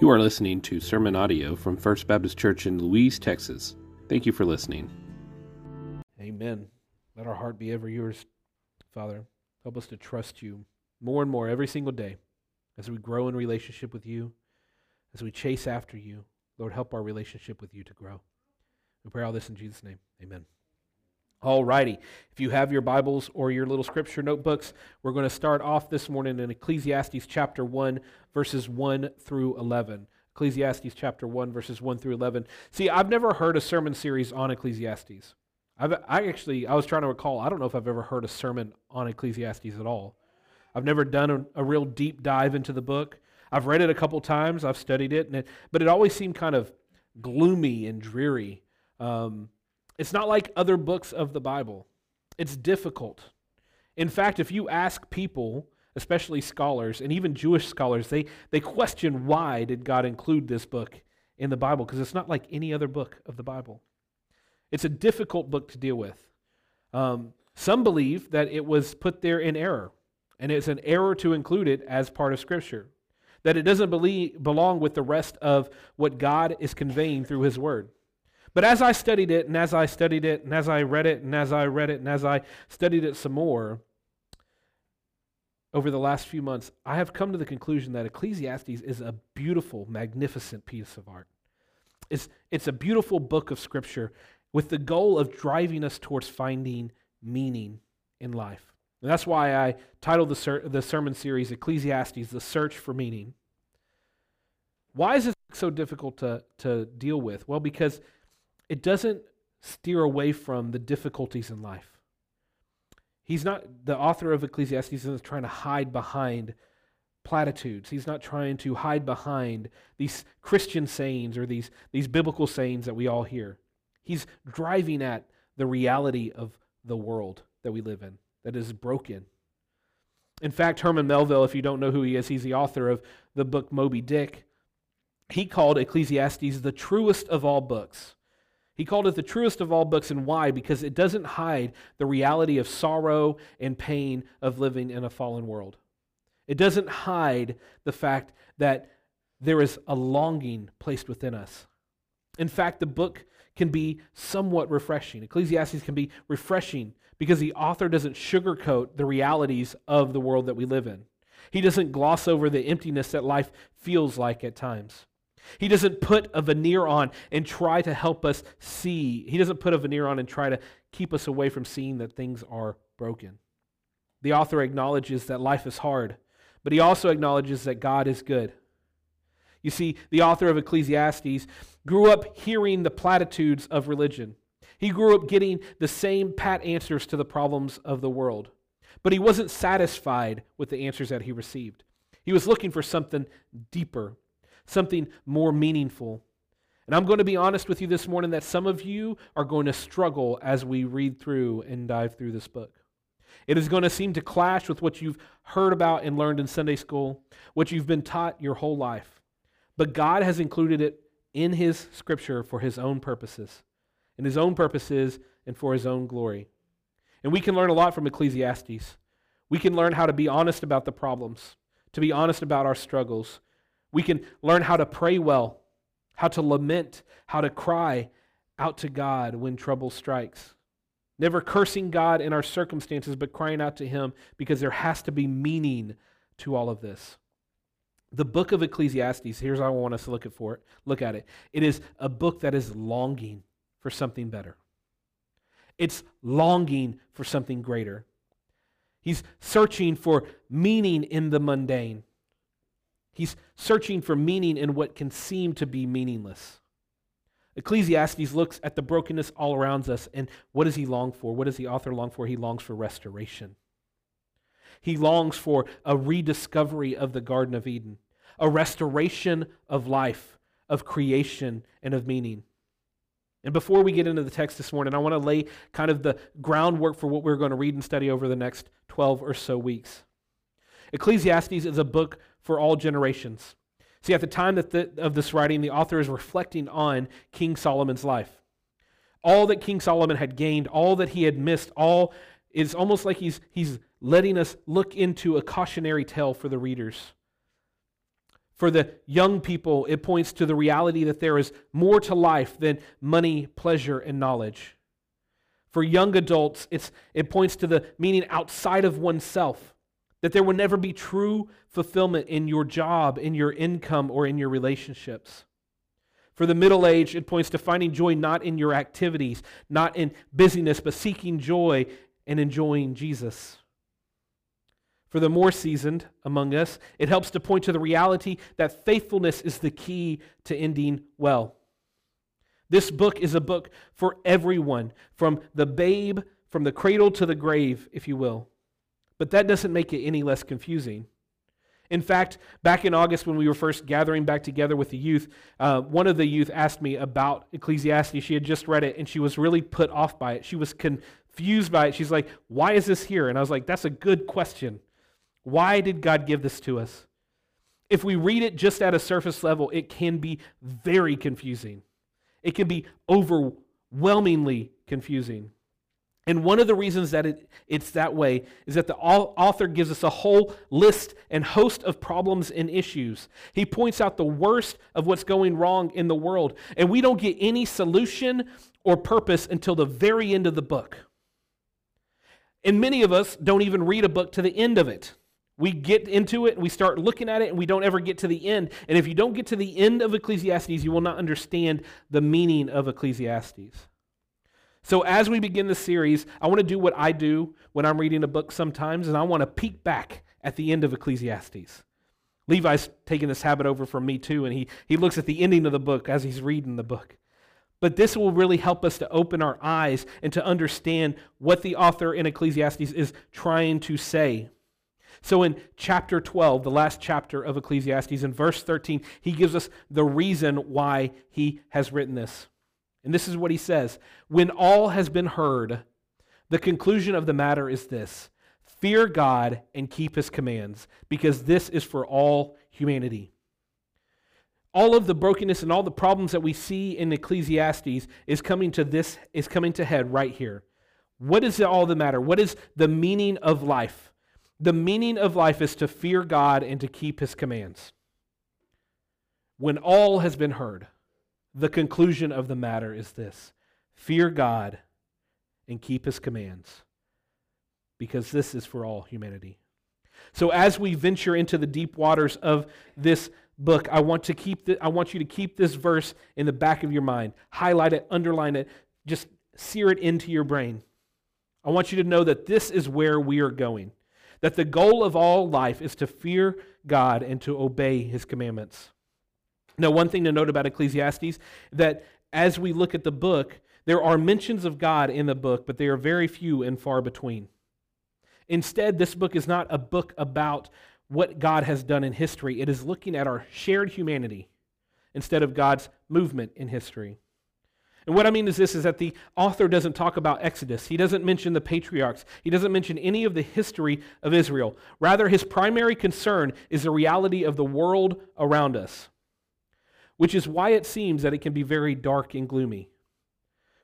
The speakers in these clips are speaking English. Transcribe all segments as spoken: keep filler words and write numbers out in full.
You are listening to sermon audio from First Baptist Church in Louise, Texas. Thank you for listening. Amen. Let our heart be ever yours, Father. Help us to trust you more and more every single day as we grow in relationship with you, as we chase after you. Lord, help our relationship with you to grow. We pray all this in Jesus' name. Amen. All righty. If you have your Bibles or your little scripture notebooks, we're going to start off this morning in Ecclesiastes chapter one, verses one through eleven. Ecclesiastes chapter one, verses one through eleven. See, I've never heard a sermon series on Ecclesiastes. I've, I actually, I was trying to recall, I don't know if I've ever heard a sermon on Ecclesiastes at all. I've never done a, a real deep dive into the book. I've read it a couple times, I've studied it, and it, but it always seemed kind of gloomy and dreary. Um, it's not like other books of the Bible. It's difficult. In fact, if you ask people, especially scholars, and even Jewish scholars, they, they question why did God include this book in the Bible, because it's not like any other book of the Bible. It's a difficult book to deal with. Um, some believe that it was put there in error, and it's an error to include it as part of Scripture, that it doesn't believe, belong with the rest of what God is conveying through His Word. But as I studied it, and as I studied it, and as I read it, and as I read it, and as I studied it some more, over the last few months, I have come to the conclusion that Ecclesiastes is a beautiful, magnificent piece of art. It's, it's a beautiful book of Scripture with the goal of driving us towards finding meaning in life. And that's why I titled the, ser- the sermon series Ecclesiastes, The Search for Meaning. Why is it so difficult to, to deal with? Well, because it doesn't steer away from the difficulties in life. He's not, the author of Ecclesiastes isn't trying to hide behind platitudes. He's not trying to hide behind these Christian sayings or these, these biblical sayings that we all hear. He's driving at the reality of the world that we live in, that is broken. In fact, Herman Melville, if you don't know who he is, he's the author of the book Moby Dick. He called Ecclesiastes the truest of all books. He called it the truest of all books, and why? Because it doesn't hide the reality of sorrow and pain of living in a fallen world. It doesn't hide the fact that there is a longing placed within us. In fact, the book can be somewhat refreshing. Ecclesiastes can be refreshing because the author doesn't sugarcoat the realities of the world that we live in. He doesn't gloss over the emptiness that life feels like at times. He doesn't put a veneer on and try to help us see. He doesn't put a veneer on and try to keep us away from seeing that things are broken. The author acknowledges that life is hard, but he also acknowledges that God is good. You see, the author of Ecclesiastes grew up hearing the platitudes of religion. He grew up getting the same pat answers to the problems of the world. But he wasn't satisfied with the answers that he received. He was looking for something deeper, something more meaningful. And I'm going to be honest with you this morning that some of you are going to struggle as we read through and dive through this book. It is going to seem to clash with what you've heard about and learned in Sunday school, what you've been taught your whole life. But God has included it in His Scripture for His own purposes, and His own purposes and for His own glory. And we can learn a lot from Ecclesiastes. We can learn how to be honest about the problems, to be honest about our struggles. We can learn how to pray well, how to lament, how to cry out to God when trouble strikes. Never cursing God in our circumstances, but crying out to Him because there has to be meaning to all of this. The book of Ecclesiastes, here's how I want us to look at, for it, look at it. It is a book that is longing for something better. It's longing for something greater. He's searching for meaning in the mundane. He's searching for meaning in what can seem to be meaningless. Ecclesiastes looks at the brokenness all around us, and what does he long for? What does the author long for? He longs for restoration. He longs for a rediscovery of the Garden of Eden, a restoration of life, of creation, and of meaning. And before we get into the text this morning, I want to lay kind of the groundwork for what we're going to read and study over the next twelve or so weeks. Ecclesiastes is a book for all generations. See, at the time that the, of this writing, the author is reflecting on King Solomon's life. All that King Solomon had gained, all that he had missed, all is almost like he's he's letting us look into a cautionary tale for the readers. For the young people, it points to the reality that there is more to life than money, pleasure, and knowledge. For young adults, it's, it points to the meaning outside of oneself, that there will never be true fulfillment in your job, in your income, or in your relationships. For the middle age, it points to finding joy not in your activities, not in busyness, but seeking joy and enjoying Jesus. For the more seasoned among us, it helps to point to the reality that faithfulness is the key to ending well. This book is a book for everyone, from the babe, from the cradle to the grave, if you will. But that doesn't make it any less confusing. In fact, back in August when we were first gathering back together with the youth, uh, one of the youth asked me about Ecclesiastes. She had just read it, and she was really put off by it. She was confused by it. She's like, why is this here? And I was like, that's a good question. Why did God give this to us? If we read it just at a surface level, it can be very confusing. It can be overwhelmingly confusing. And one of the reasons that it, it's that way is that the author gives us a whole list and host of problems and issues. He points out the worst of what's going wrong in the world, and we don't get any solution or purpose until the very end of the book. And many of us don't even read a book to the end of it. We get into it, and we start looking at it, and we don't ever get to the end. And if you don't get to the end of Ecclesiastes, you will not understand the meaning of Ecclesiastes. So as we begin the series, I want to do what I do when I'm reading a book sometimes, and I want to peek back at the end of Ecclesiastes. Levi's taken this habit over from me too, and he, he looks at the ending of the book as he's reading the book. But this will really help us to open our eyes and to understand what the author in Ecclesiastes is trying to say. So in chapter twelve, the last chapter of Ecclesiastes, in verse thirteen, he gives us the reason why he has written this. And this is what he says: when all has been heard, the conclusion of the matter is this: fear God and keep his commands, because this is for all humanity. All of the brokenness and all the problems that we see in Ecclesiastes is coming to this, is coming to head right here. What is all the matter? What is the meaning of life? The meaning of life is to fear God and to keep his commands. When all has been heard, the conclusion of the matter is this: fear God and keep his commands, because this is for all humanity. So as we venture into the deep waters of this book, I want to keep the, I want you to keep this verse in the back of your mind. Highlight it, underline it, just sear it into your brain. I want you to know that this is where we are going, that the goal of all life is to fear God and to obey his commandments. Now, one thing to note about Ecclesiastes, that as we look at the book, there are mentions of God in the book, but they are very few and far between. Instead, this book is not a book about what God has done in history. It is looking at our shared humanity instead of God's movement in history. And what I mean is this, is that the author doesn't talk about Exodus. He doesn't mention the patriarchs. He doesn't mention any of the history of Israel. Rather, his primary concern is the reality of the world around us, which is why it seems that it can be very dark and gloomy.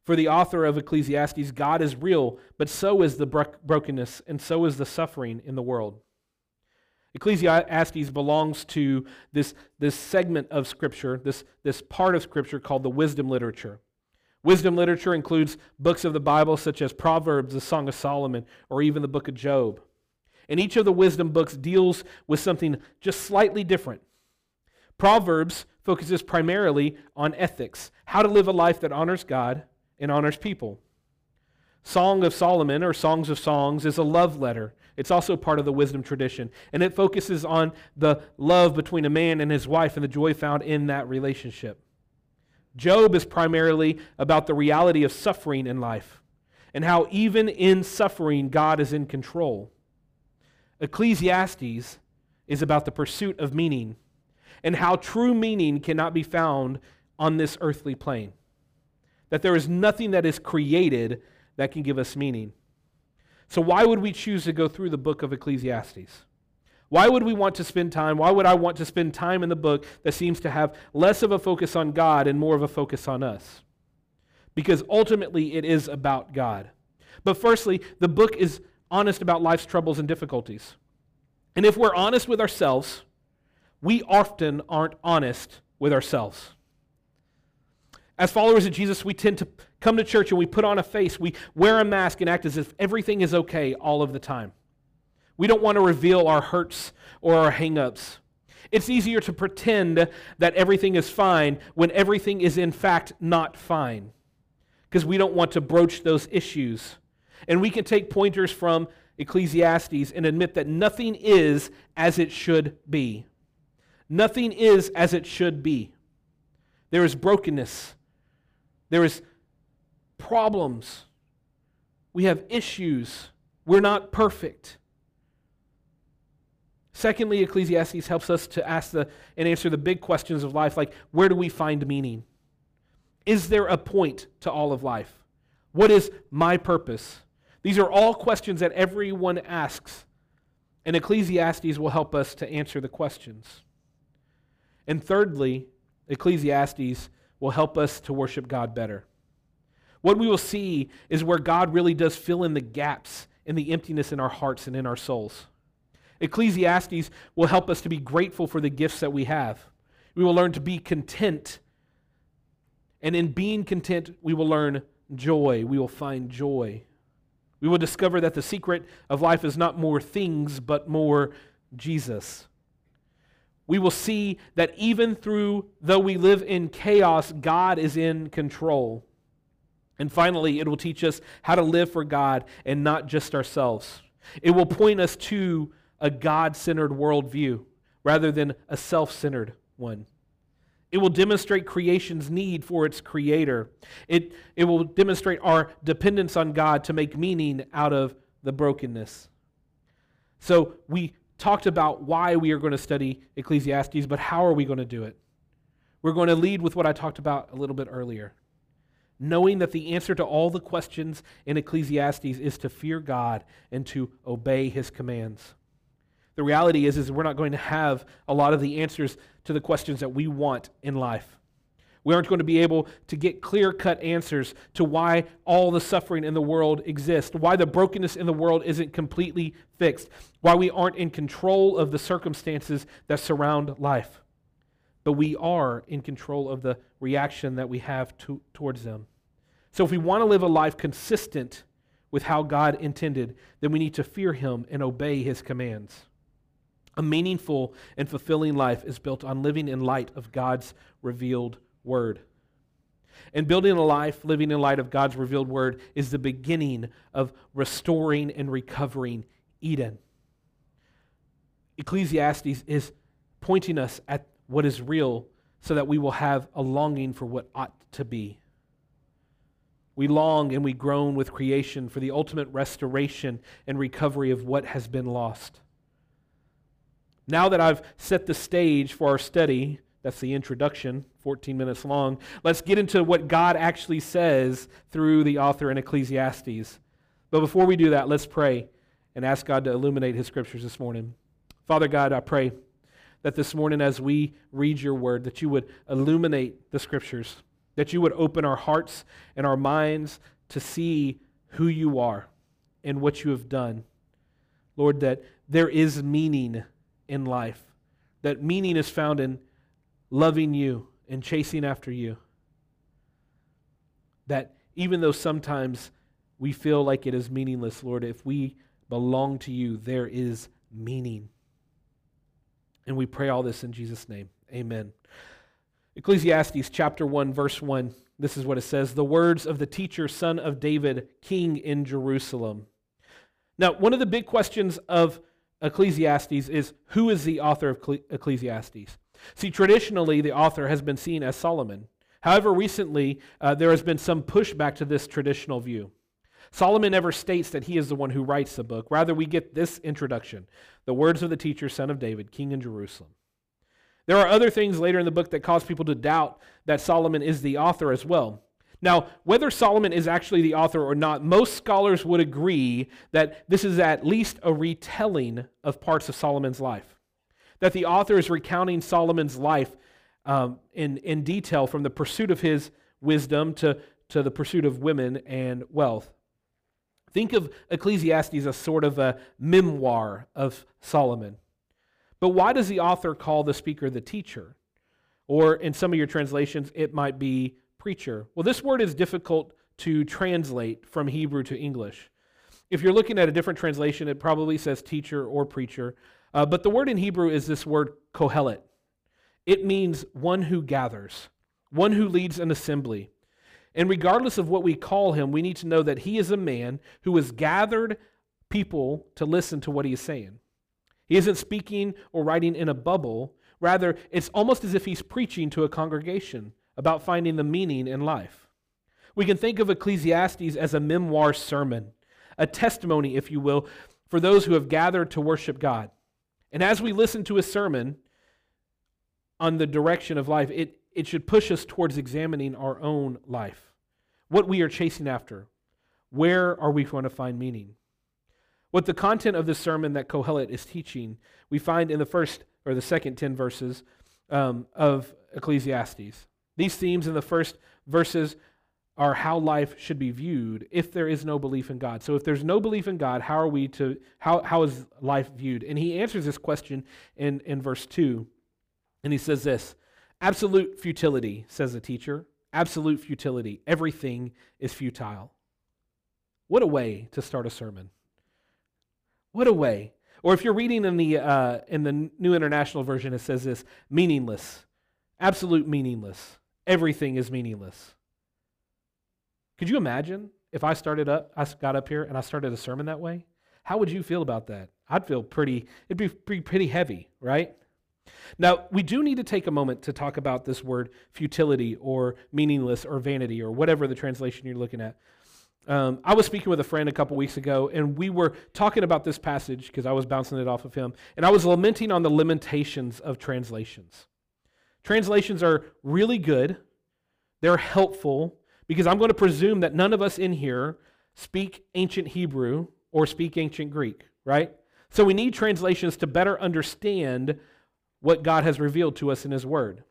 For the author of Ecclesiastes, God is real, but so is the bro- brokenness and so is the suffering in the world. Ecclesiastes belongs to this, this segment of Scripture, this, this part of Scripture called the wisdom literature. Wisdom literature includes books of the Bible such as Proverbs, the Song of Solomon, or even the book of Job. And each of the wisdom books deals with something just slightly different. Proverbs focuses primarily on ethics, how to live a life that honors God and honors people. Song of Solomon, or Songs of Songs, is a love letter. It's also part of the wisdom tradition, and it focuses on the love between a man and his wife and the joy found in that relationship. Job is primarily about the reality of suffering in life and how even in suffering, God is in control. Ecclesiastes is about the pursuit of meaning and how true meaning cannot be found on this earthly plane, that there is nothing that is created that can give us meaning. So why would we choose to go through the book of Ecclesiastes? Why would we want to spend time? Why would I want to spend time in the book that seems to have less of a focus on God and more of a focus on us? Because ultimately it is about God. But firstly, the book is honest about life's troubles and difficulties. And if we're honest with ourselves, we often aren't honest with ourselves. As followers of Jesus, we tend to come to church and we put on a face, we wear a mask and act as if everything is okay all of the time. We don't want to reveal our hurts or our hang-ups. It's easier to pretend that everything is fine when everything is in fact not fine, because we don't want to broach those issues. And we can take pointers from Ecclesiastes and admit that nothing is as it should be. Nothing is as it should be. There is brokenness. There is problems. We have issues. We're not perfect. Secondly, Ecclesiastes helps us to ask the and answer the big questions of life, like, where do we find meaning? Is there a point to all of life? What is my purpose? These are all questions that everyone asks, and Ecclesiastes will help us to answer the questions. And thirdly, Ecclesiastes will help us to worship God better. What we will see is where God really does fill in the gaps and the emptiness in our hearts and in our souls. Ecclesiastes will help us to be grateful for the gifts that we have. We will learn to be content, and in being content, we will learn joy. We will find joy. We will discover that the secret of life is not more things, but more Jesus. We will see that even through, though we live in chaos, God is in control. And finally, it will teach us how to live for God and not just ourselves. It will point us to a God-centered worldview rather than a self-centered one. It will demonstrate creation's need for its creator. It, it will demonstrate our dependence on God to make meaning out of the brokenness. So we talked about why we are going to study Ecclesiastes, but how are we going to do it? We're going to lead with what I talked about a little bit earlier, knowing that the answer to all the questions in Ecclesiastes is to fear God and to obey His commands. The reality is, is we're not going to have a lot of the answers to the questions that we want in life. We aren't going to be able to get clear-cut answers to why all the suffering in the world exists, why the brokenness in the world isn't completely fixed, why we aren't in control of the circumstances that surround life. But we are in control of the reaction that we have to, towards them. So if we want to live a life consistent with how God intended, then we need to fear Him and obey His commands. A meaningful and fulfilling life is built on living in light of God's revealed word. And building a life, living in light of God's revealed word, is the beginning of restoring and recovering Eden. Ecclesiastes is pointing us at what is real so that we will have a longing for what ought to be. We long and we groan with creation for the ultimate restoration and recovery of what has been lost. Now that I've set the stage for our study, that's the introduction, fourteen minutes long, let's get into what God actually says through the author in Ecclesiastes. But before we do that, let's pray and ask God to illuminate His scriptures this morning. Father God, I pray that this morning as we read your word, that you would illuminate the scriptures, that you would open our hearts and our minds to see who you are and what you have done. Lord, that there is meaning in life, that meaning is found in loving you and chasing after you. That even though sometimes we feel like it is meaningless, Lord, if we belong to you, there is meaning. And we pray all this in Jesus' name. Amen. Ecclesiastes chapter one, verse one, this is what it says: "The words of the teacher, son of David, king in Jerusalem." Now, one of the big questions of Ecclesiastes is, who is the author of Ecclesiastes? See, traditionally, the author has been seen as Solomon. However, recently, uh, there has been some pushback to this traditional view. Solomon never states that he is the one who writes the book. Rather, we get this introduction: "The words of the teacher, son of David, king in Jerusalem." There are other things later in the book that cause people to doubt that Solomon is the author as well. Now, whether Solomon is actually the author or not, most scholars would agree that this is at least a retelling of parts of Solomon's life, that the author is recounting Solomon's life um, in, in detail, from the pursuit of his wisdom to, to the pursuit of women and wealth. Think of Ecclesiastes as sort of a memoir of Solomon. But why does the author call the speaker the teacher? Or in some of your translations, it might be preacher. Well, this word is difficult to translate from Hebrew to English. If you're looking at a different translation, it probably says teacher or preacher. Uh, but the word in Hebrew is this word kohelet. It means one who gathers, one who leads an assembly. And regardless of what we call him, we need to know that he is a man who has gathered people to listen to what he is saying. He isn't speaking or writing in a bubble. Rather, it's almost as if he's preaching to a congregation about finding the meaning in life. We can think of Ecclesiastes as a memoir sermon, a testimony, if you will, for those who have gathered to worship God. And as we listen to a sermon on the direction of life, it, it should push us towards examining our own life, what we are chasing after. Where are we going to find meaning? What the content of the sermon that Kohelet is teaching, we find in the first or the second ten verses um, of Ecclesiastes. These themes in the first verses are how life should be viewed if there is no belief in God. So if there's no belief in God, how are we to how how is life viewed? And he answers this question in, in verse two. And he says this: absolute futility, says the teacher. Absolute futility. Everything is futile. What a way to start a sermon. What a way. Or if you're reading in the uh, in the New International Version, it says this: meaningless. Absolute meaningless. Everything is meaningless. Could you imagine if I started up, I got up here and I started a sermon that way? How would you feel about that? I'd feel pretty, it'd be pretty, pretty heavy, right? Now, we do need to take a moment to talk about this word futility or meaningless or vanity or whatever the translation you're looking at. Um, I was speaking with a friend a couple weeks ago, and we were talking about this passage because I was bouncing it off of him, and I was lamenting on the limitations of translations. Translations are really good. They're helpful because I'm going to presume that none of us in here speak ancient Hebrew or speak ancient Greek, right? So we need translations to better understand what God has revealed to us in His Word.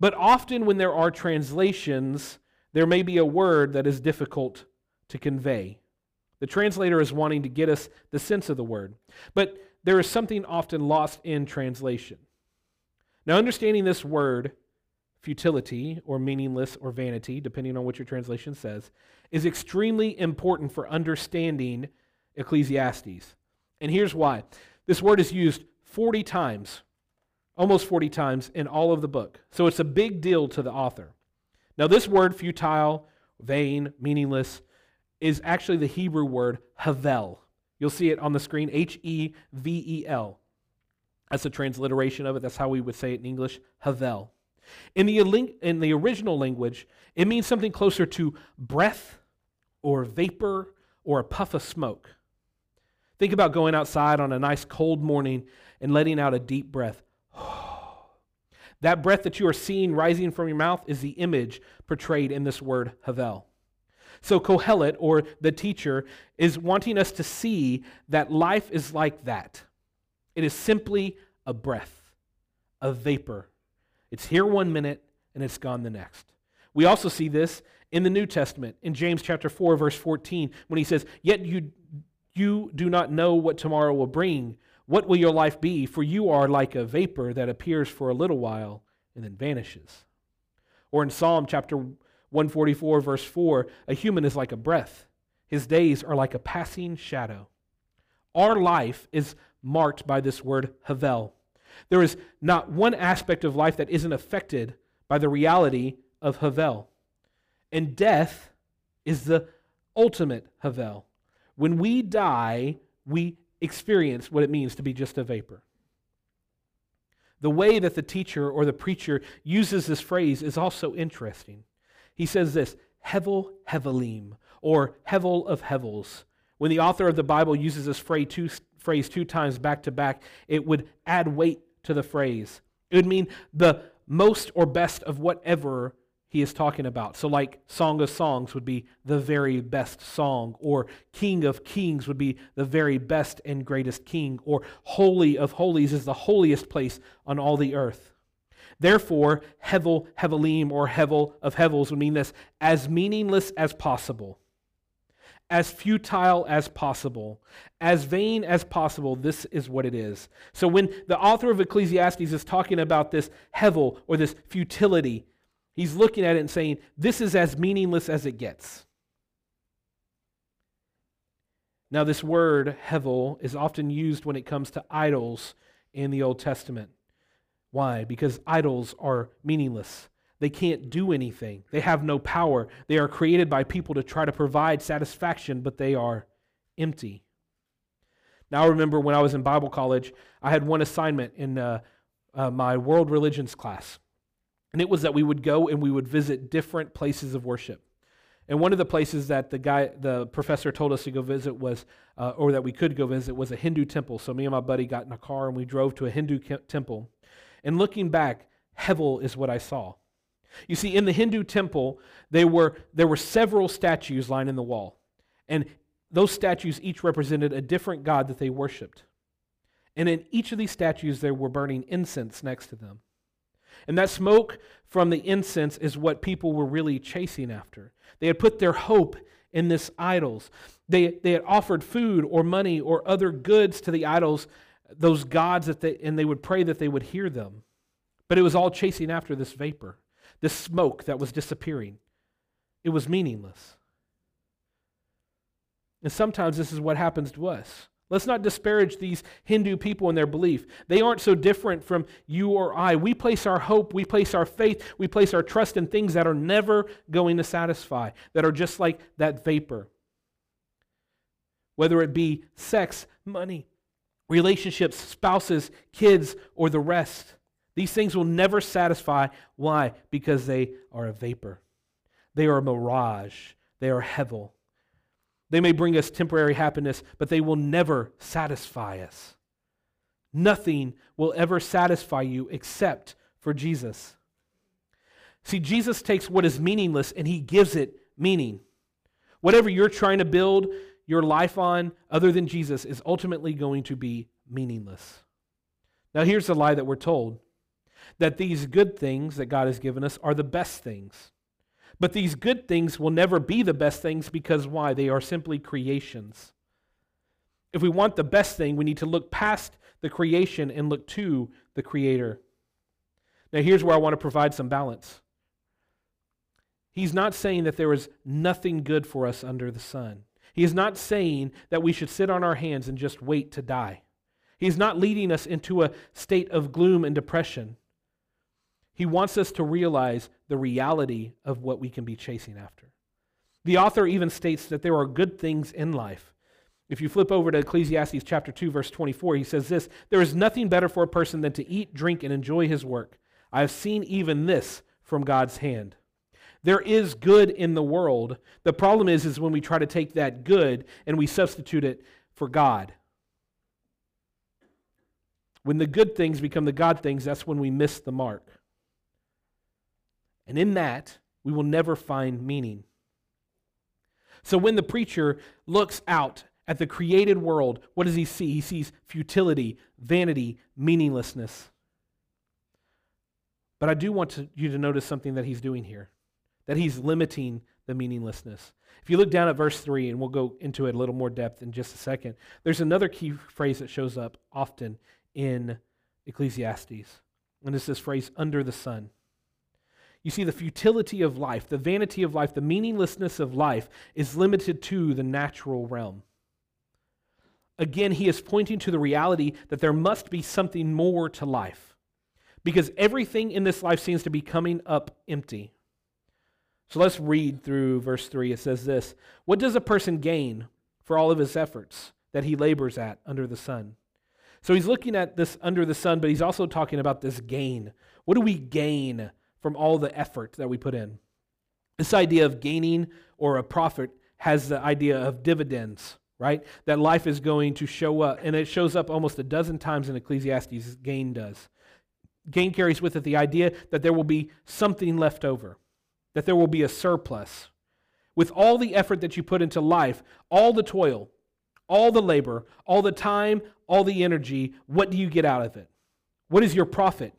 But often when there are translations, there may be a word that is difficult to convey. The translator is wanting to get us the sense of the word. But there is something often lost in translation. Now, understanding this word, futility or meaningless or vanity, depending on what your translation says, is extremely important for understanding Ecclesiastes. And here's why. This word is used forty times, almost forty times in all of the book. So it's a big deal to the author. Now, this word, futile, vain, meaningless, is actually the Hebrew word havel. You'll see it on the screen, H E V E L. That's a transliteration of it. That's how we would say it in English, havel. In the, in the original language, it means something closer to breath or vapor or a puff of smoke. Think about going outside on a nice cold morning and letting out a deep breath. That breath that you are seeing rising from your mouth is the image portrayed in this word havel. So Kohelet, or the teacher, is wanting us to see that life is like that. It is simply a breath, a vapor. It's here one minute, and it's gone the next. We also see this in the New Testament, in James chapter four, verse fourteen, when he says, "Yet you, you do not know what tomorrow will bring. What will your life be? For you are like a vapor that appears for a little while and then vanishes." Or in Psalm chapter one forty-four, verse four, a human is like a breath. His days are like a passing shadow. Our life is marked by this word havel. There is not one aspect of life that isn't affected by the reality of havel. And death is the ultimate havel. When we die, we experience what it means to be just a vapor. The way that the teacher or the preacher uses this phrase is also interesting. He says this, hevel hevelim, or hevel of hevels. When the author of the Bible uses this phrase two, phrase two times back to back, it would add weight to the phrase. It would mean the most or best of whatever he is talking about. So like Song of Songs would be the very best song, or King of Kings would be the very best and greatest king, or Holy of Holies is the holiest place on all the earth. Therefore, hevel, hevelim, or hevel of hevels would mean this: as meaningless as possible, as futile as possible, as vain as possible. This is what it is. So when the author of Ecclesiastes is talking about this havel, or this futility, he's looking at it and saying, this is as meaningless as it gets. Now, this word havel is often used when it comes to idols in the Old Testament. Why? Because idols are meaningless. They can't do anything. They have no power. They are created by people to try to provide satisfaction, but they are empty. Now, I remember when I was in Bible college, I had one assignment in uh, uh, my world religions class, and it was that we would go and we would visit different places of worship. And one of the places that the guy, the professor told us to go visit was, uh, or that we could go visit, was a Hindu temple. So me and my buddy got in a car and we drove to a Hindu temple. And looking back, havel is what I saw. You see, in the Hindu temple, they were, there were several statues lining the wall. And those statues each represented a different god that they worshipped. And in each of these statues, there were burning incense next to them. And that smoke from the incense is what people were really chasing after. They had put their hope in these idols. They, they had offered food or money or other goods to the idols, those gods, that they, and they would pray that they would hear them. But it was all chasing after this vapor, this smoke that was disappearing. It was meaningless. And sometimes this is what happens to us. Let's not disparage these Hindu people and their belief. They aren't so different from you or I. We place our hope, we place our faith, we place our trust in things that are never going to satisfy, that are just like that vapor. Whether it be sex, money, relationships, spouses, kids, or the rest. These things will never satisfy. Why? Because they are a vapor. They are a mirage. They are havel. They may bring us temporary happiness, but they will never satisfy us. Nothing will ever satisfy you except for Jesus. See, Jesus takes what is meaningless and he gives it meaning. Whatever you're trying to build your life on other than Jesus is ultimately going to be meaningless. Now, here's the lie that we're told, that these good things that God has given us are the best things. But these good things will never be the best things because why? They are simply creations. If we want the best thing, we need to look past the creation and look to the Creator. Now, here's where I want to provide some balance. He's not saying that there is nothing good for us under the sun. He is not saying that we should sit on our hands and just wait to die. He's not leading us into a state of gloom and depression. He wants us to realize the reality of what we can be chasing after. The author even states that there are good things in life. If you flip over to Ecclesiastes chapter two, verse twenty-four, he says this, "There is nothing better for a person than to eat, drink, and enjoy his work. I have seen even this from God's hand." There is good in the world. The problem is, is when we try to take that good and we substitute it for God. When the good things become the God things, that's when we miss the mark. And in that, we will never find meaning. So when the preacher looks out at the created world, what does he see? He sees futility, vanity, meaninglessness. But I do want to, you to notice something that he's doing here, that he's limiting the meaninglessness. If you look down at verse three, and we'll go into it a little more depth in just a second, there's another key phrase that shows up often in Ecclesiastes, and it's this phrase, under the sun. You see, the futility of life, the vanity of life, the meaninglessness of life is limited to the natural realm. Again, he is pointing to the reality that there must be something more to life, because everything in this life seems to be coming up empty. So let's read through verse three. It says this, "What does a person gain for all of his efforts that he labors at under the sun?" So he's looking at this under the sun, but he's also talking about this gain. What do we gain from all the effort that we put in? This idea of gaining or a profit has the idea of dividends, right? That life is going to show up, and it shows up almost a dozen times in Ecclesiastes, gain does. Gain carries with it the idea that there will be something left over, that there will be a surplus. With all the effort that you put into life, all the toil, all the labor, all the time, all the energy, what do you get out of it? What is your profit?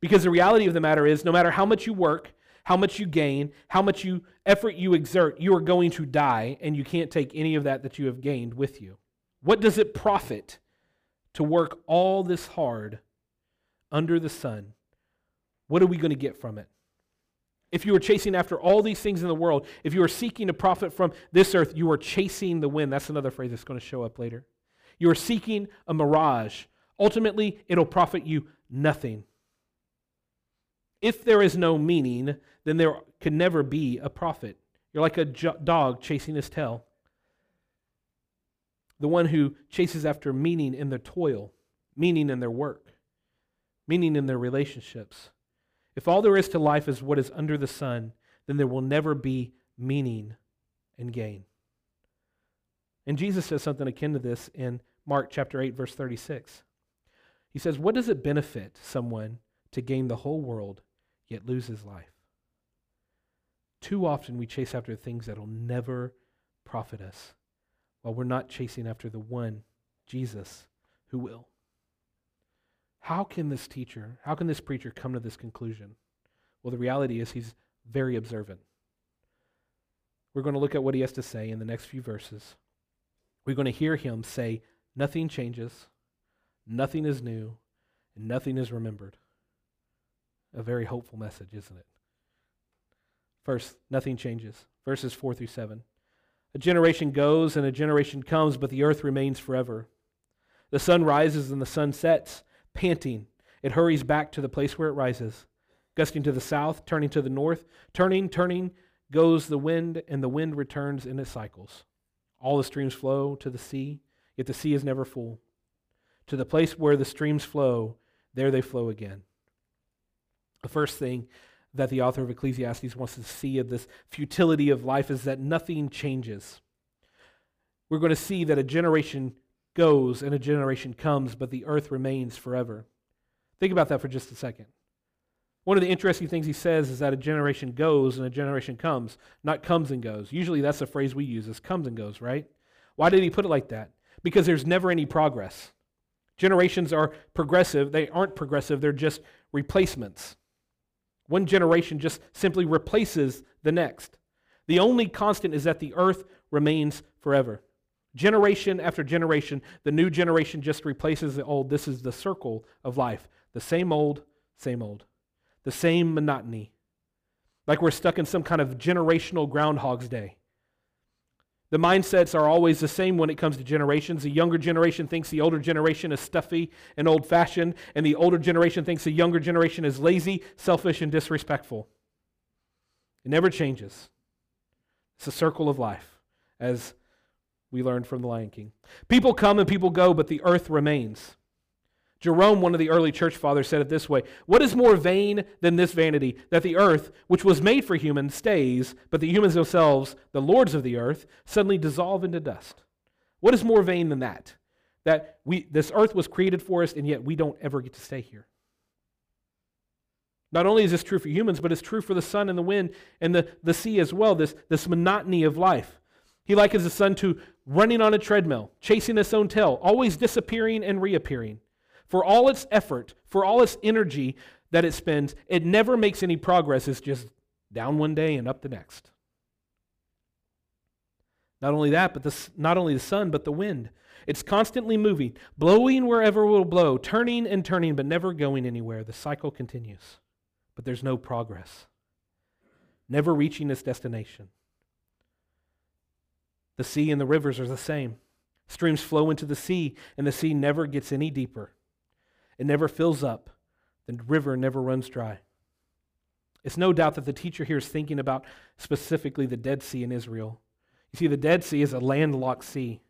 Because the reality of the matter is, no matter how much you work, how much you gain, how much you effort you exert, you are going to die, and you can't take any of that that you have gained with you. What does it profit to work all this hard under the sun? What are we going to get from it? If you are chasing after all these things in the world, if you are seeking to profit from this earth, you are chasing the wind. That's another phrase that's going to show up later. You are seeking a mirage. Ultimately, it'll profit you nothing. If there is no meaning, then there can never be a profit. You're like a jo- dog chasing his tail. The one who chases after meaning in their toil, meaning in their work, meaning in their relationships. If all there is to life is what is under the sun, then there will never be meaning and gain. And Jesus says something akin to this in Mark chapter eight, verse thirty-six. He says, "What does it benefit someone to gain the whole world, yet lose his life?" Too often we chase after things that will never profit us, while we're not chasing after the one, Jesus, who will. How can this teacher, how can this preacher come to this conclusion? Well, the reality is he's very observant. We're going to look at what he has to say in the next few verses. We're going to hear him say, nothing changes, nothing is new, and nothing is remembered. A very hopeful message, isn't it? First, nothing changes. Verses four through seven. A generation goes and a generation comes, but the earth remains forever. The sun rises and the sun sets, panting. It hurries back to the place where it rises. Gusting to the south, turning to the north, turning, turning, goes the wind, and the wind returns in its cycles. All the streams flow to the sea, yet the sea is never full. To the place where the streams flow, there they flow again. The first thing that the author of Ecclesiastes wants to see of this futility of life is that nothing changes. We're going to see that a generation goes and a generation comes, but the earth remains forever. Think about that for just a second. One of the interesting things he says is that a generation goes and a generation comes, not comes and goes. Usually that's a phrase we use, is comes and goes, right? Why did he put it like that? Because there's never any progress. Generations are progressive. They aren't progressive. They're just replacements. One generation just simply replaces the next. The only constant is that the earth remains forever. Generation after generation, the new generation just replaces the old. This is the circle of life. The same old, same old. The same monotony. Like we're stuck in some kind of generational Groundhog's Day. The mindsets are always the same when it comes to generations. The younger generation thinks the older generation is stuffy and old-fashioned, and the older generation thinks the younger generation is lazy, selfish, and disrespectful. It never changes. It's a circle of life, as we learned from the Lion King. People come and people go, but the earth remains. Jerome, one of the early church fathers, said it this way, "What is more vain than this vanity, that the earth, which was made for humans, stays, but the humans themselves, the lords of the earth, suddenly dissolve into dust? What is more vain than that, that we this earth was created for us, and yet we don't ever get to stay here?" Not only is this true for humans, but it's true for the sun and the wind and the, the sea as well, this, this monotony of life. He likens the sun to running on a treadmill, chasing its own tail, always disappearing and reappearing. For all its effort, for all its energy that it spends, it never makes any progress. It's just down one day and up the next. Not only that, but the, not only the sun, but the wind. It's constantly moving, blowing wherever it will blow, turning and turning, but never going anywhere. The cycle continues, but there's no progress, never reaching its destination. The sea and the rivers are the same. Streams flow into the sea, and the sea never gets any deeper. It never fills up. The river never runs dry. It's no doubt that the teacher here is thinking about specifically the Dead Sea in Israel. You see, the Dead Sea is a landlocked sea.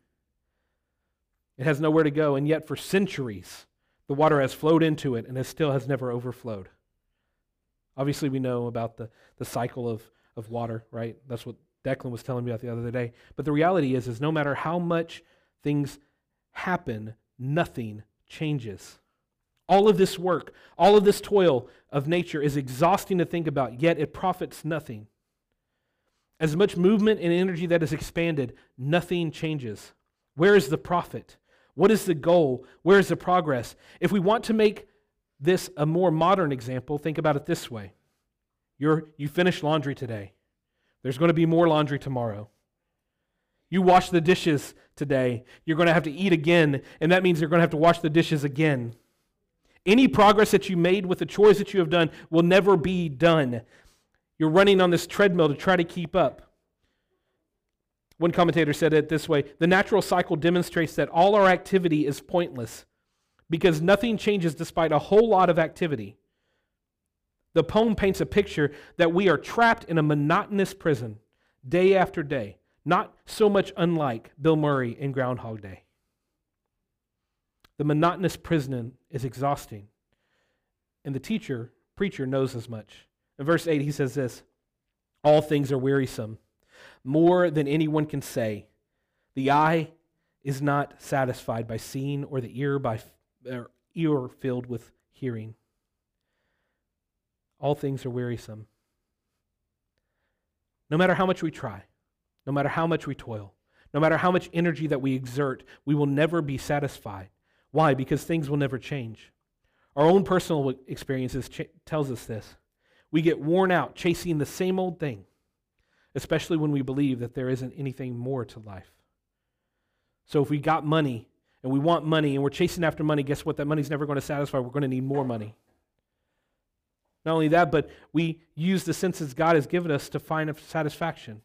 It has nowhere to go, and yet for centuries, the water has flowed into it, and it still has never overflowed. Obviously, we know about the, the cycle of, of water, right? That's what Declan was telling me about the other day. But the reality is, is no matter how much things happen, nothing changes. All of this work, all of this toil of nature is exhausting to think about, yet it profits nothing. As much movement and energy that is expended, nothing changes. Where is the profit? What is the goal? Where is the progress? If we want to make this a more modern example, think about it this way. You're, you finished laundry today. There's going to be more laundry tomorrow. You wash the dishes today. You're going to have to eat again, and that means you're going to have to wash the dishes again. Any progress that you made with the chores that you have done will never be done. You're running on this treadmill to try to keep up. One commentator said it this way: the natural cycle demonstrates that all our activity is pointless because nothing changes despite a whole lot of activity. The poem paints a picture that we are trapped in a monotonous prison day after day, not so much unlike Bill Murray in Groundhog Day. The monotonous prison is exhausting, and the teacher, preacher knows as much. In verse eight, he says this: all things are wearisome, more than anyone can say. The eye is not satisfied by seeing, or the ear by or ear filled with hearing. All things are wearisome. No matter how much we try, no matter how much we toil, no matter how much energy that we exert, we will never be satisfied. Why? Because things will never change. Our own personal experiences ch- tells us this. We get worn out chasing the same old thing, especially when we believe that there isn't anything more to life. So if we got money, and we want money, and we're chasing after money, guess what? That money's never going to satisfy. We're going to need more money. Not only that, but we use the senses God has given us to find satisfaction.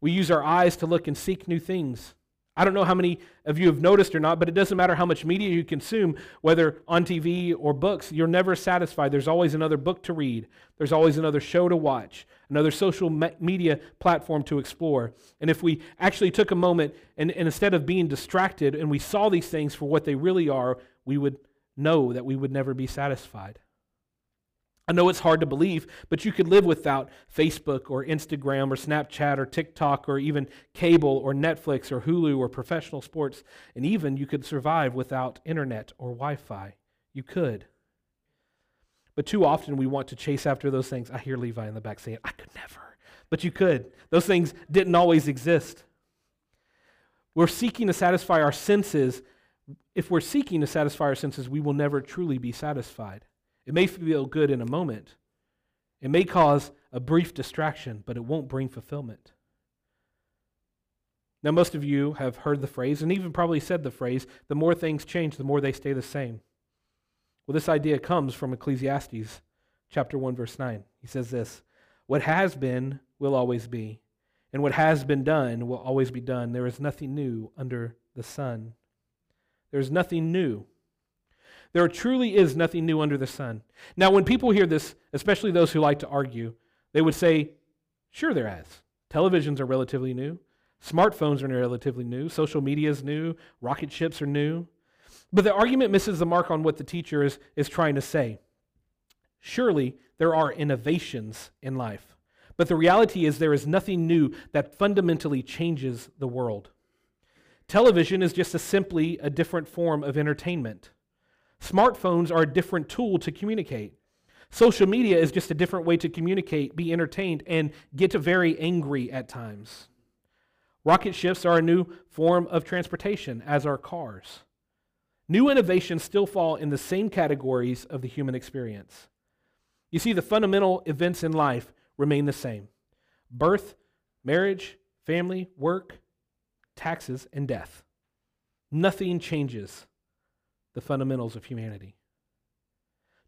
We use our eyes to look and seek new things. I don't know how many of you have noticed or not, but it doesn't matter how much media you consume, whether on T V or books, you're never satisfied. There's always another book to read. There's always another show to watch, another social media platform to explore. And if we actually took a moment and, and instead of being distracted and we saw these things for what they really are, we would know that we would never be satisfied. I know it's hard to believe, but you could live without Facebook or Instagram or Snapchat or TikTok or even cable or Netflix or Hulu or professional sports, and even you could survive without internet or Wi-Fi. You could. But too often we want to chase after those things. I hear Levi in the back saying, I could never. But you could. Those things didn't always exist. We're seeking to satisfy our senses. If we're seeking to satisfy our senses, we will never truly be satisfied. It may feel good in a moment. It may cause a brief distraction, but it won't bring fulfillment. Now, most of you have heard the phrase, and even probably said the phrase, the more things change, the more they stay the same. Well, this idea comes from Ecclesiastes chapter one, verse nine. He says this: what has been will always be, and what has been done will always be done. There is nothing new under the sun. There is nothing new. There truly is nothing new under the sun. Now, when people hear this, especially those who like to argue, they would say, sure there is. Televisions are relatively new. Smartphones are relatively new. Social media is new. Rocket ships are new. But the argument misses the mark on what the teacher is, is trying to say. Surely there are innovations in life. But the reality is there is nothing new that fundamentally changes the world. Television is just a simply a different form of entertainment. Smartphones are a different tool to communicate. Social media is just a different way to communicate, be entertained, and get very angry at times. Rocket ships are a new form of transportation, as are cars. New innovations still fall in the same categories of the human experience. You see, the fundamental events in life remain the same: birth, marriage, family, work, taxes, and death. Nothing changes the fundamentals of humanity.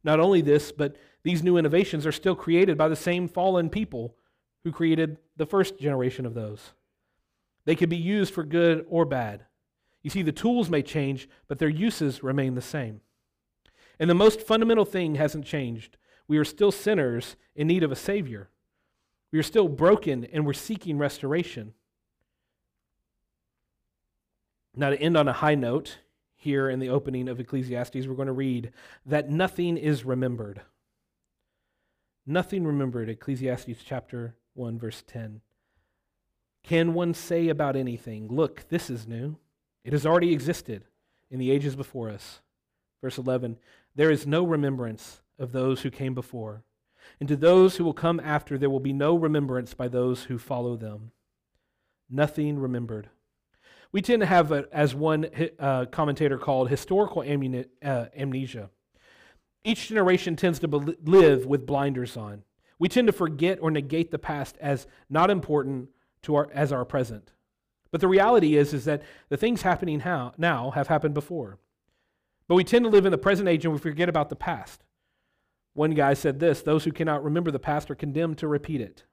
Not only this, but these new innovations are still created by the same fallen people who created the first generation of those. They could be used for good or bad. You see, the tools may change, but their uses remain the same. And the most fundamental thing hasn't changed. We are still sinners in need of a Savior. We are still broken, and we're seeking restoration. Now, to end on a high note, here in the opening of Ecclesiastes, we're going to read that nothing is remembered. Nothing remembered, Ecclesiastes chapter one, verse ten. Can one say about anything, look, this is new? It has already existed in the ages before us. Verse eleven, there is no remembrance of those who came before, and to those who will come after there will be no remembrance by those who follow them. Nothing remembered. We tend to have, a, as one uh, commentator called, historical amni- uh, amnesia. Each generation tends to be- live with blinders on. We tend to forget or negate the past as not important to our, as our present. But the reality is, is that the things happening how, now have happened before. But we tend to live in the present age and we forget about the past. One guy said this, those who cannot remember the past are condemned to repeat it.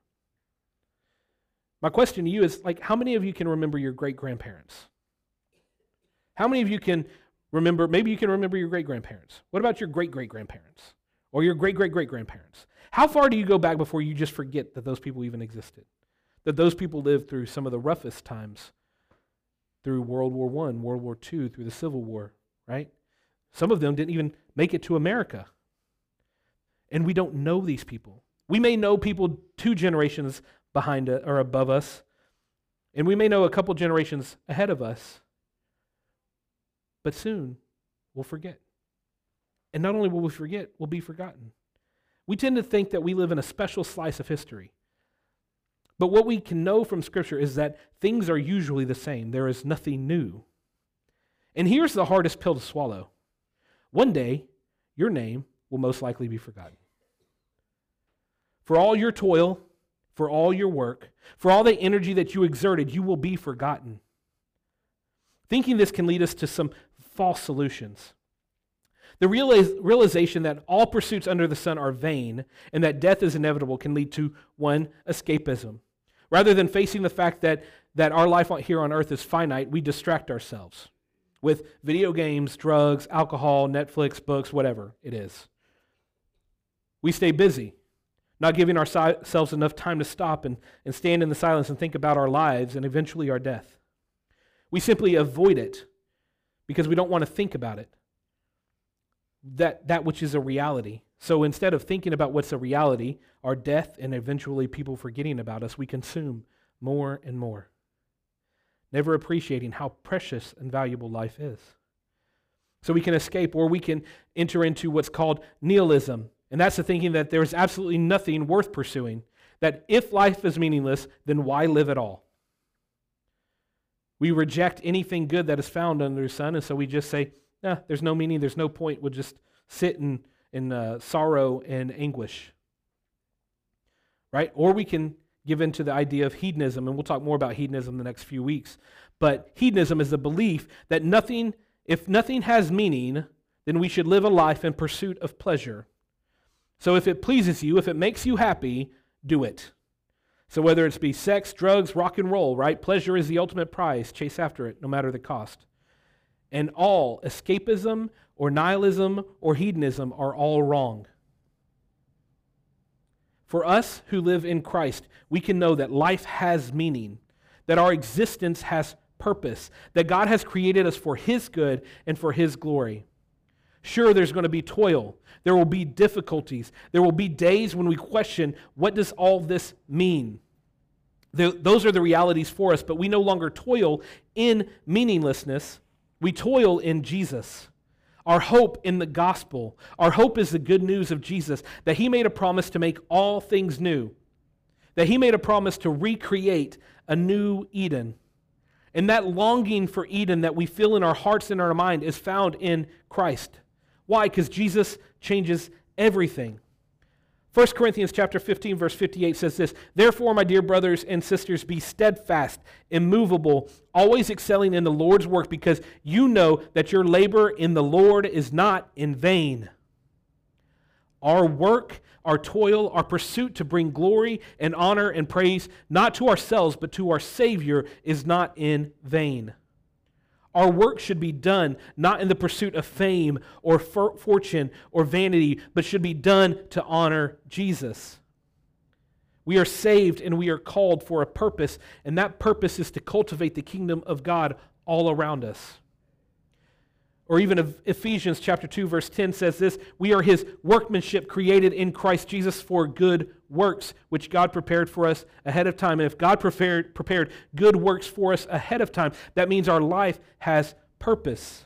My question to you is, like, how many of you can remember your great-grandparents? How many of you can remember, maybe you can remember your great-grandparents. What about your great-great-grandparents? Or your great-great-great-grandparents? How far do you go back before you just forget that those people even existed? That those people lived through some of the roughest times, through World War One, World War Two, through the Civil War, right? Some of them didn't even make it to America. And we don't know these people. We may know people two generations behind us or above us, and we may know a couple generations ahead of us, but soon we'll forget. And not only will we forget, we'll be forgotten. We tend to think that we live in a special slice of history. But what we can know from Scripture is that things are usually the same. There is nothing new. And here's the hardest pill to swallow. One day, your name will most likely be forgotten. For all your toil, for all your work, for all the energy that you exerted, you will be forgotten. Thinking this can lead us to some false solutions. The realization that all pursuits under the sun are vain and that death is inevitable can lead to, one, escapism. Rather than facing the fact that, that our life here on earth is finite, we distract ourselves with video games, drugs, alcohol, Netflix, books, whatever it is. We stay busy, not giving ourselves enough time to stop and, and stand in the silence and think about our lives and eventually our death. We simply avoid it because we don't want to think about it, that that which is a reality. So instead of thinking about what's a reality, our death and eventually people forgetting about us, we consume more and more, never appreciating how precious and valuable life is. So we can escape, or we can enter into what's called nihilism, and that's the thinking that there's absolutely nothing worth pursuing, that if life is meaningless, then why live at all? We reject anything good that is found under the sun, and so we just say, nah, there's no meaning, there's no point, we'll just sit in, in uh, sorrow and anguish, right? Or we can give in to the idea of hedonism, and we'll talk more about hedonism the next few weeks, but hedonism is the belief that nothing, if nothing has meaning, then we should live a life in pursuit of pleasure. So if it pleases you, if it makes you happy, do it. So whether it's be sex, drugs, rock and roll, right? Pleasure is the ultimate prize. Chase after it, no matter the cost. And all escapism or nihilism or hedonism are all wrong. For us who live in Christ, we can know that life has meaning, that our existence has purpose, that God has created us for His good and for His glory. Sure, there's going to be toil. There will be difficulties. There will be days when we question, what does all this mean? The, those are the realities for us, but we no longer toil in meaninglessness. We toil in Jesus. Our hope in the gospel. Our hope is the good news of Jesus, that He made a promise to make all things new, that He made a promise to recreate a new Eden. And that longing for Eden that we feel in our hearts and our mind is found in Christ. Why? Because Jesus changes everything. First Corinthians chapter fifteen, verse fifty-eight says this, therefore, my dear brothers and sisters, be steadfast, immovable, always excelling in the Lord's work, because you know that your labor in the Lord is not in vain. Our work, our toil, our pursuit to bring glory and honor and praise, not to ourselves, but to our Savior, is not in vain. Our work should be done not in the pursuit of fame or for fortune or vanity, but should be done to honor Jesus. We are saved and we are called for a purpose, and that purpose is to cultivate the kingdom of God all around us. Or even Ephesians chapter two, verse ten says this, we are His workmanship created in Christ Jesus for good works, which God prepared for us ahead of time. And if God prepared, prepared good works for us ahead of time, that means our life has purpose.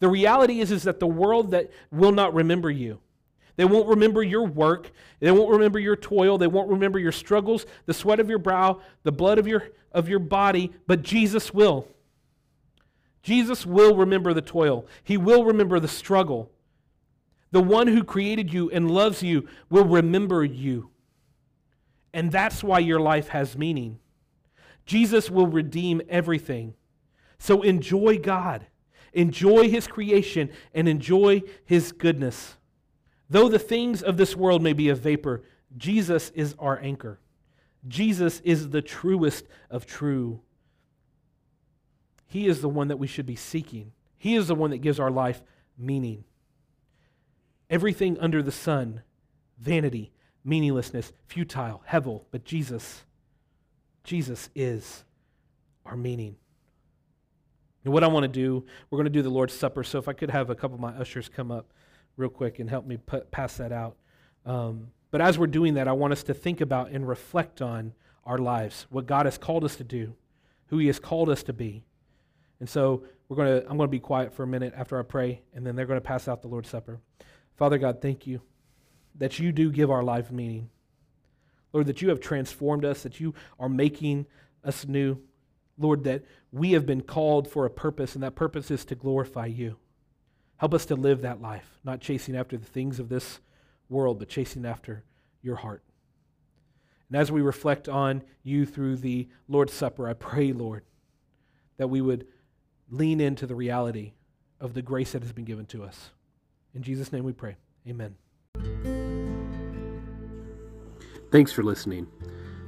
The reality is, is that the world that will not remember you. They won't remember your work. They won't remember your toil. They won't remember your struggles, the sweat of your brow, the blood of your, of your body, but Jesus will. Jesus will remember the toil. He will remember the struggle. The one who created you and loves you will remember you. And that's why your life has meaning. Jesus will redeem everything. So enjoy God, enjoy His creation, and enjoy His goodness. Though the things of this world may be a vapor, Jesus is our anchor. Jesus is the truest of true. He is the one that we should be seeking. He is the one that gives our life meaning. Everything under the sun, vanity, meaninglessness, futile, havel, but Jesus, Jesus is our meaning. And what I want to do, we're going to do the Lord's Supper, so if I could have a couple of my ushers come up real quick and help me put, pass that out. Um, but as we're doing that, I want us to think about and reflect on our lives, what God has called us to do, who He has called us to be. And so we're going to, I'm going to be quiet for a minute after I pray, and then they're going to pass out the Lord's Supper. Father God, thank you that you do give our life meaning. Lord, that you have transformed us, that you are making us new. Lord, that we have been called for a purpose, and that purpose is to glorify you. Help us to live that life, not chasing after the things of this world, but chasing after your heart. And as we reflect on you through the Lord's Supper, I pray, Lord, that we would lean into the reality of the grace that has been given to us. In Jesus' name we pray. Amen. Thanks for listening.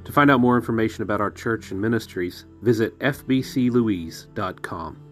To find out more information about our church and ministries, visit f b c louise dot com.